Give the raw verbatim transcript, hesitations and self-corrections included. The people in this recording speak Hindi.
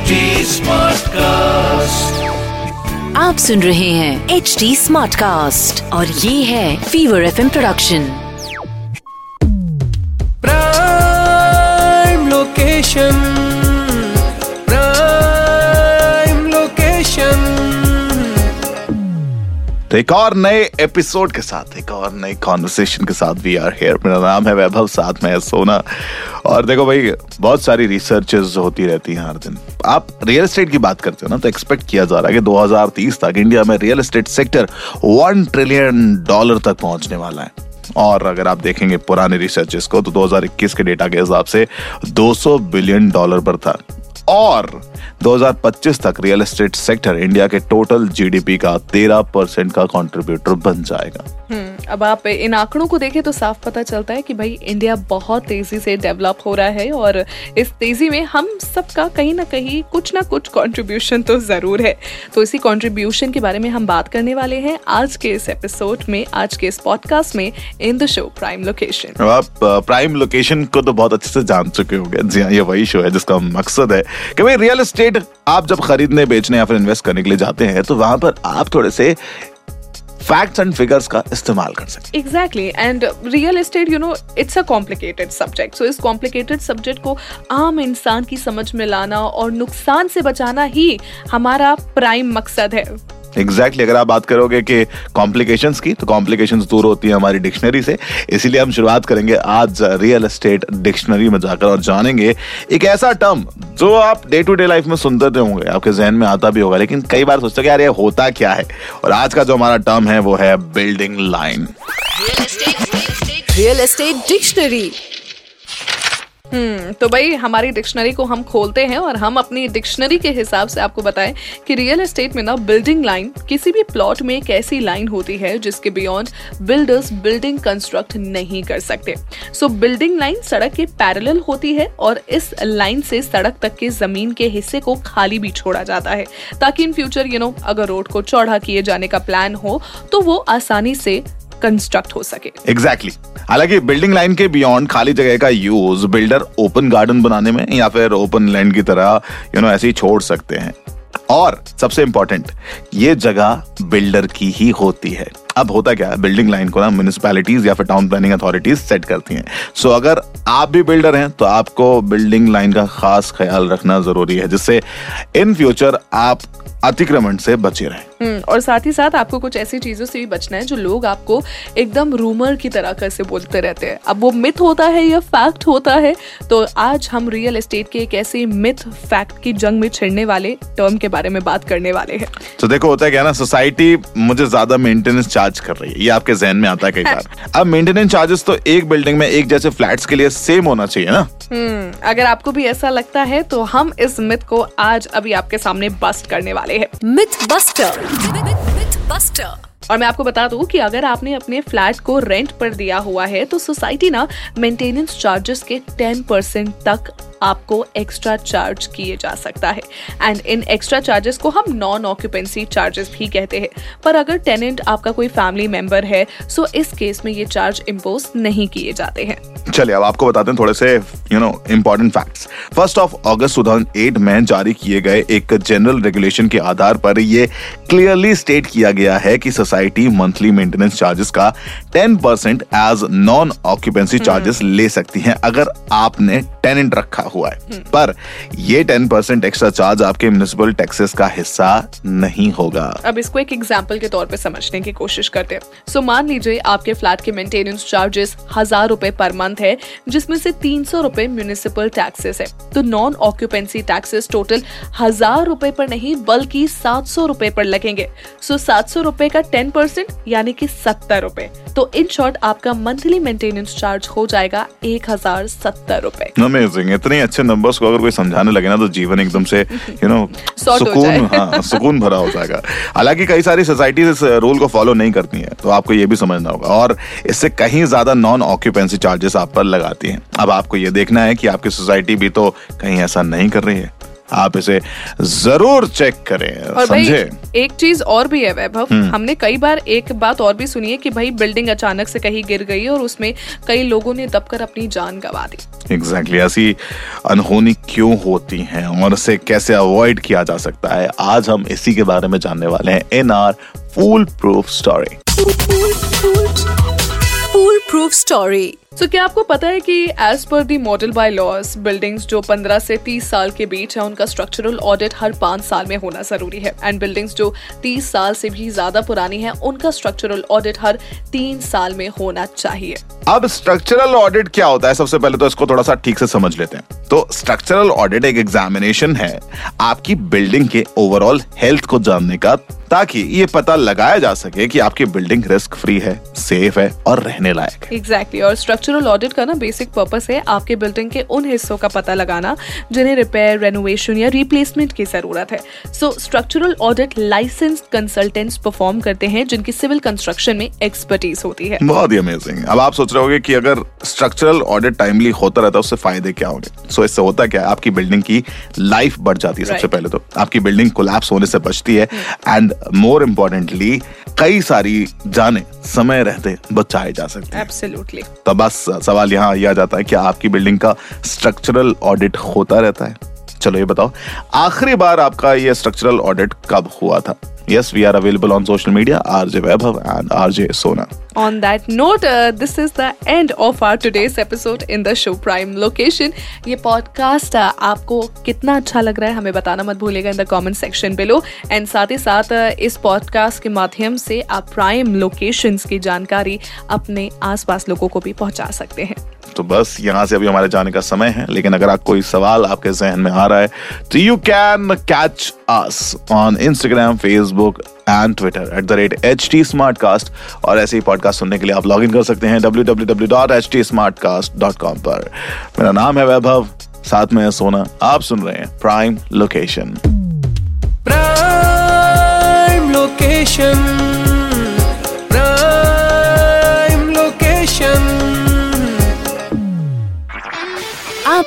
एच डी स्मार्टकास्ट, आप सुन रहे हैं एच डी स्मार्टकास्ट और ये है fever F M production. Prime location, prime location. तो एक और नए एपिसोड के साथ, एक और नए कॉन्वर्सेशन के साथ वी आर हियर। मेरा नाम है वैभव, साथ में है सोना। और देखो भाई, बहुत सारी रिसर्चेस होती रहती हैं हर दिन। आप रियल एस्टेट की बात करते हो ना, तो एक्सपेक्ट किया जा रहा है कि दो हज़ार तीस तक इंडिया में real estate sector one trillion dollar तक पहुंचने वाला है। और अगर आप देखेंगे पुराने रिसर्चेस को, तो दो हज़ार इक्कीस के डेटा के हिसाब से दो सौ बिलियन डॉलर पर था। और दो हज़ार पच्चीस तक रियल एस्टेट सेक्टर इंडिया के टोटल जीडीपी का तेरह परसेंट का कंट्रीब्यूटर बन जाएगा। अब आप इन आंकड़ों को देखें तो साफ पता चलता है कि भाई इंडिया बहुत तेजी से डेवलप हो रहा है और इस तेजी में हम सबका कहीं ना कहीं कुछ ना कुछ कंट्रीब्यूशन तो जरूर है। तो इसी कंट्रीब्यूशन के बारे में हम बात करने वाले हैं आज के इस एपिसोड में, आज के इस पॉडकास्ट में, in the show prime location. आप प्राइम लोकेशन को तो बहुत अच्छे से जान चुके होंगे। जी हाँ, ये वही शो है जिसका मकसद है कि भाई रियल एस्टेट आप जब खरीदने, बेचने या फिर इन्वेस्ट करने के लिए जाते हैं, तो वहां पर आप थोड़े से फैक्ट्स एंड फिगर्स का इस्तेमाल कर सकते। Exactly. And real estate, you know, it's a complicated subject. So इस कॉम्प्लिकेटेड सब्जेक्ट को आम इंसान की समझ में लाना और नुकसान से बचाना ही हमारा प्राइम मकसद है। एग्जैक्टली exactly, अगर आप बात करोगे कि कॉम्प्लिकेशंस की, तो कॉम्प्लिकेशंस दूर होती है हमारी डिक्शनरी से। इसीलिए हम शुरुआत करेंगे आज रियल एस्टेट डिक्शनरी में जाकर और जानेंगे एक ऐसा टर्म जो आप डे टू डे लाइफ में सुनते होंगे, आपके जहन में आता भी होगा, लेकिन कई बार सोचते हो यार ये होता क्या है। और आज का जो हमारा टर्म है वो है building line. Real estate dictionary. Hmm तो भाई हमारी डिक्शनरी को हम खोलते हैं और हम अपनी डिक्शनरी के हिसाब से आपको बताएं कि रियल एस्टेट में ना बिल्डिंग लाइन किसी भी प्लॉट में एक ऐसी लाइन होती है जिसके बियॉन्ड बिल्डर्स बिल्डिंग कंस्ट्रक्ट नहीं कर सकते। सो बिल्डिंग लाइन सड़क के पैरेलल होती है और इस लाइन से सड़क तक के ज़मीन के हिस्से को खाली भी छोड़ा जाता है ताकि इन फ्यूचर, यू नो, अगर रोड को चौड़ा किए जाने का प्लान हो तो वो आसानी से कंस्ट्रक्ट हो सके। Exactly exactly. हालांकि बिल्डिंग लाइन के बियॉन्ड खाली जगह का यूज बिल्डर ओपन गार्डन बनाने में या फिर ओपन लैंड की तरह, यू नो, ऐसे ही छोड़ सकते हैं। और सबसे इंपॉर्टेंट, ये जगह बिल्डर की ही होती है। अब होता क्या है, बिल्डिंग लाइन को ना म्युनिसिपैलिटीज या फिर टाउन प्लानिंग अथॉरिटीज सेट करती हैं। सो so, अगर आप भी बिल्डर हैं तो आपको बिल्डिंग लाइन का खास ख्याल रखना जरूरी है, जिससे इन फ्यूचर आप अतिक्रमण से बचे रहें। और साथ ही साथ आपको कुछ ऐसी चीज़ों से भी बचना है जो लोग आपको एकदम रूमर की तरह कैसे बोलते रहते हैं। अब वो मिथ होता है या फैक्ट होता है, तो आज हम रियल एस्टेट के एक ऐसे मिथ फैक्ट की जंग में छिड़ने वाले टर्म के बारे में बात करने वाले हैं। तो देखो होता है क्या ना, सोसाइटी मुझे ज्यादा मेंटेनेंस चार्ज कर रही है, ये आपके जहन में आता है कई बार। अब मेंटेनेंस चार्जेस तो एक बिल्डिंग में एक जैसे फ्लैट्स के लिए सेम होना चाहिए ना। अगर आपको भी ऐसा लगता है तो हम इस मिथ को आज अभी आपके सामने बस्ट करने वाले हैं। Myth buster, myth buster. और मैं आपको बता दूं कि अगर आपने अपने फ्लैट को रेंट पर दिया हुआ है तो सोसाइटी ना मेंटेनेंस चार्जेस के दस परसेंट तक आपको एक्स्ट्रा चार्ज किए जा सकता है। एंड इन एक्स्ट्रा चार्जेस को हम नॉन ऑक्यूपेंसी चार्जेस भी कहते हैं। पर अगर टेनेंट आपका कोई फैमिली मेंबर है, सो इस केस में ये चार्ज इम्पोज नहीं किए जाते हैं। चलिए अब आपको बताते हैं थोड़े से, you know, important facts. First of अगस्त दो हज़ार आठ में जारी किए गए एक जनरल रेगुलेशन के आधार पर ये क्लियरली स्टेट किया गया है कि सोसाइटी मंथली मेंटेनेंस चार्जेस का दस percent as non occupancy charges ले सकती है अगर आपने टेनेंट रखा हुआ है। पर ये दस परसेंट एक्स्ट्रा चार्ज आपके म्युनिसिपल टैक्सेस का हिस्सा नहीं होगा। अब इसको एक एग्जांपल के तौर पे समझने की कोशिश करते हैं। सो मान लीजिए आपके फ्लैट के मेंटेनेंस चार्जेस हजार रुपए पर मंथ है, जिसमें से तीन सौ रुपए म्युनिसिपल टैक्सेस है। तो नॉन ऑक्यूपेंसी टैक्सेस टोटल हजार रुपए पर नहीं बल्कि सात सौ रुपए पर लगेंगे। सो सात सौ रुपए का दस परसेंट यानी कि सत्तर रुपए। तो इन शॉर्ट आपका मंथली मेंटेनेंस चार्ज हो जाएगा एक हजार सत्तर रुपए। अमेजिंग। इतने अच्छे नंबर्स को अगर कोई समझाने लगे ना तो जीवन एकदम से, यू नो, सुकून हाँ, सुकून भरा हो जाएगा। हालांकि कई सारी सोसाइटीज इस रूल को फॉलो नहीं करती है, तो आपको ये भी समझना होगा। और इससे कहीं ज्यादा नॉन ऑक्यूपेंसी चार्जेस आप पर लगाती है। अब आपको ये देखना है कि आपकी सोसाइटी भी तो कहीं ऐसा नहीं कर रही है। आप इसे जरूर चेक करें, समझे? एक चीज और भी है वैभव, हमने कई बार एक बात और भी सुनी है कि भाई बिल्डिंग अचानक से कहीं गिर गई और उसमें कई लोगों ने दबकर अपनी जान गंवा दी। एग्जैक्टली, ऐसी अनहोनी क्यों होती है और इसे कैसे अवॉइड किया जा सकता है, आज हम इसी के बारे में जानने वाले हैं in our foolproof story. Foolproof story. तो so, क्या आपको पता है कि as per the model bylaws buildings जो पंद्रह से तीस साल के बीच है उनका स्ट्रक्चरल ऑडिट हर पाँच साल में होना जरूरी है, एंड बिल्डिंग्स जो तीस साल से भी ज्यादा पुरानी है उनका स्ट्रक्चरल ऑडिट हर तीन साल में होना चाहिए। अब स्ट्रक्चरल ऑडिट क्या होता है, सबसे पहले तो इसको थोड़ा सा ठीक से समझ लेते हैं। तो स्ट्रक्चरल ऑडिट एक एग्जामिनेशन है आपकी बिल्डिंग के ओवरऑल हेल्थ को जानने का, ताकि ये पता लगाया जा सके कि आपकी बिल्डिंग रिस्क फ्री है, सेफ है और रहने लायक है। एग्जैक्टली, और स्ट्रक्चरल ऑडिट का ना बेसिक पर्पस है आपके बिल्डिंग के उन हिस्सों का पता लगाना जिन्हें रिपेयर, रेनोवेशन या रिप्लेसमेंट की जरूरत है। So structural audit licensed consultants perform करते हैं जिनकी सिविल कंस्ट्रक्शन में एक्सपर्टीज होती है। बहुत ही अमेजिंग। अब आप सोच रहे होंगे कि अगर स्ट्रक्चरल ऑडिट टाइमली होता रहता है उससे फायदे क्या होंगे। सो इससे होता क्या है, आपकी बिल्डिंग की लाइफ बढ़ जाती है सबसे पहले तो, आपकी बिल्डिंग कोलैप्स होने से बचती है, एंड मोर इम्पोर्टेंटली कई सारी जाने समय रहते बचाई जा सकती है। एब्सोल्युटली। तो बस सवाल यहाँ यह आ जाता है कि आपकी बिल्डिंग का स्ट्रक्चरल ऑडिट होता रहता है? चलो ये बताओ, आखिरी बार आपका ये स्ट्रक्चरल ऑडिट कब हुआ था? Yes, we are available on social media, R J Vaibhav and R J Sona. On that note, uh, this is the end of our today's episode in the show Prime Location. ये podcast uh, आपको कितना अच्छा लग रहा है हमें बताना मत भूलिएगा in the comment section below. And साथ ही साथ uh, इस podcast के माध्यम से आप Prime Locations की जानकारी अपने आसपास लोगों को भी पहुंचा सकते हैं। तो बस यहाँ से अभी हमारे जाने का समय है, लेकिन अगर आप कोई सवाल आपके जहन में आ रहा है तो you can catch us on Instagram, Facebook and Twitter at the rate H T Smartcast, और ऐसे ही पॉडकास्ट सुनने के लिए आप लॉग इन कर सकते हैं W W W dot H T Smartcast dot com पर। मेरा नाम है वैभव, साथ में है सोना, आप सुन रहे हैं प्राइम लोकेशन। Prime location. आप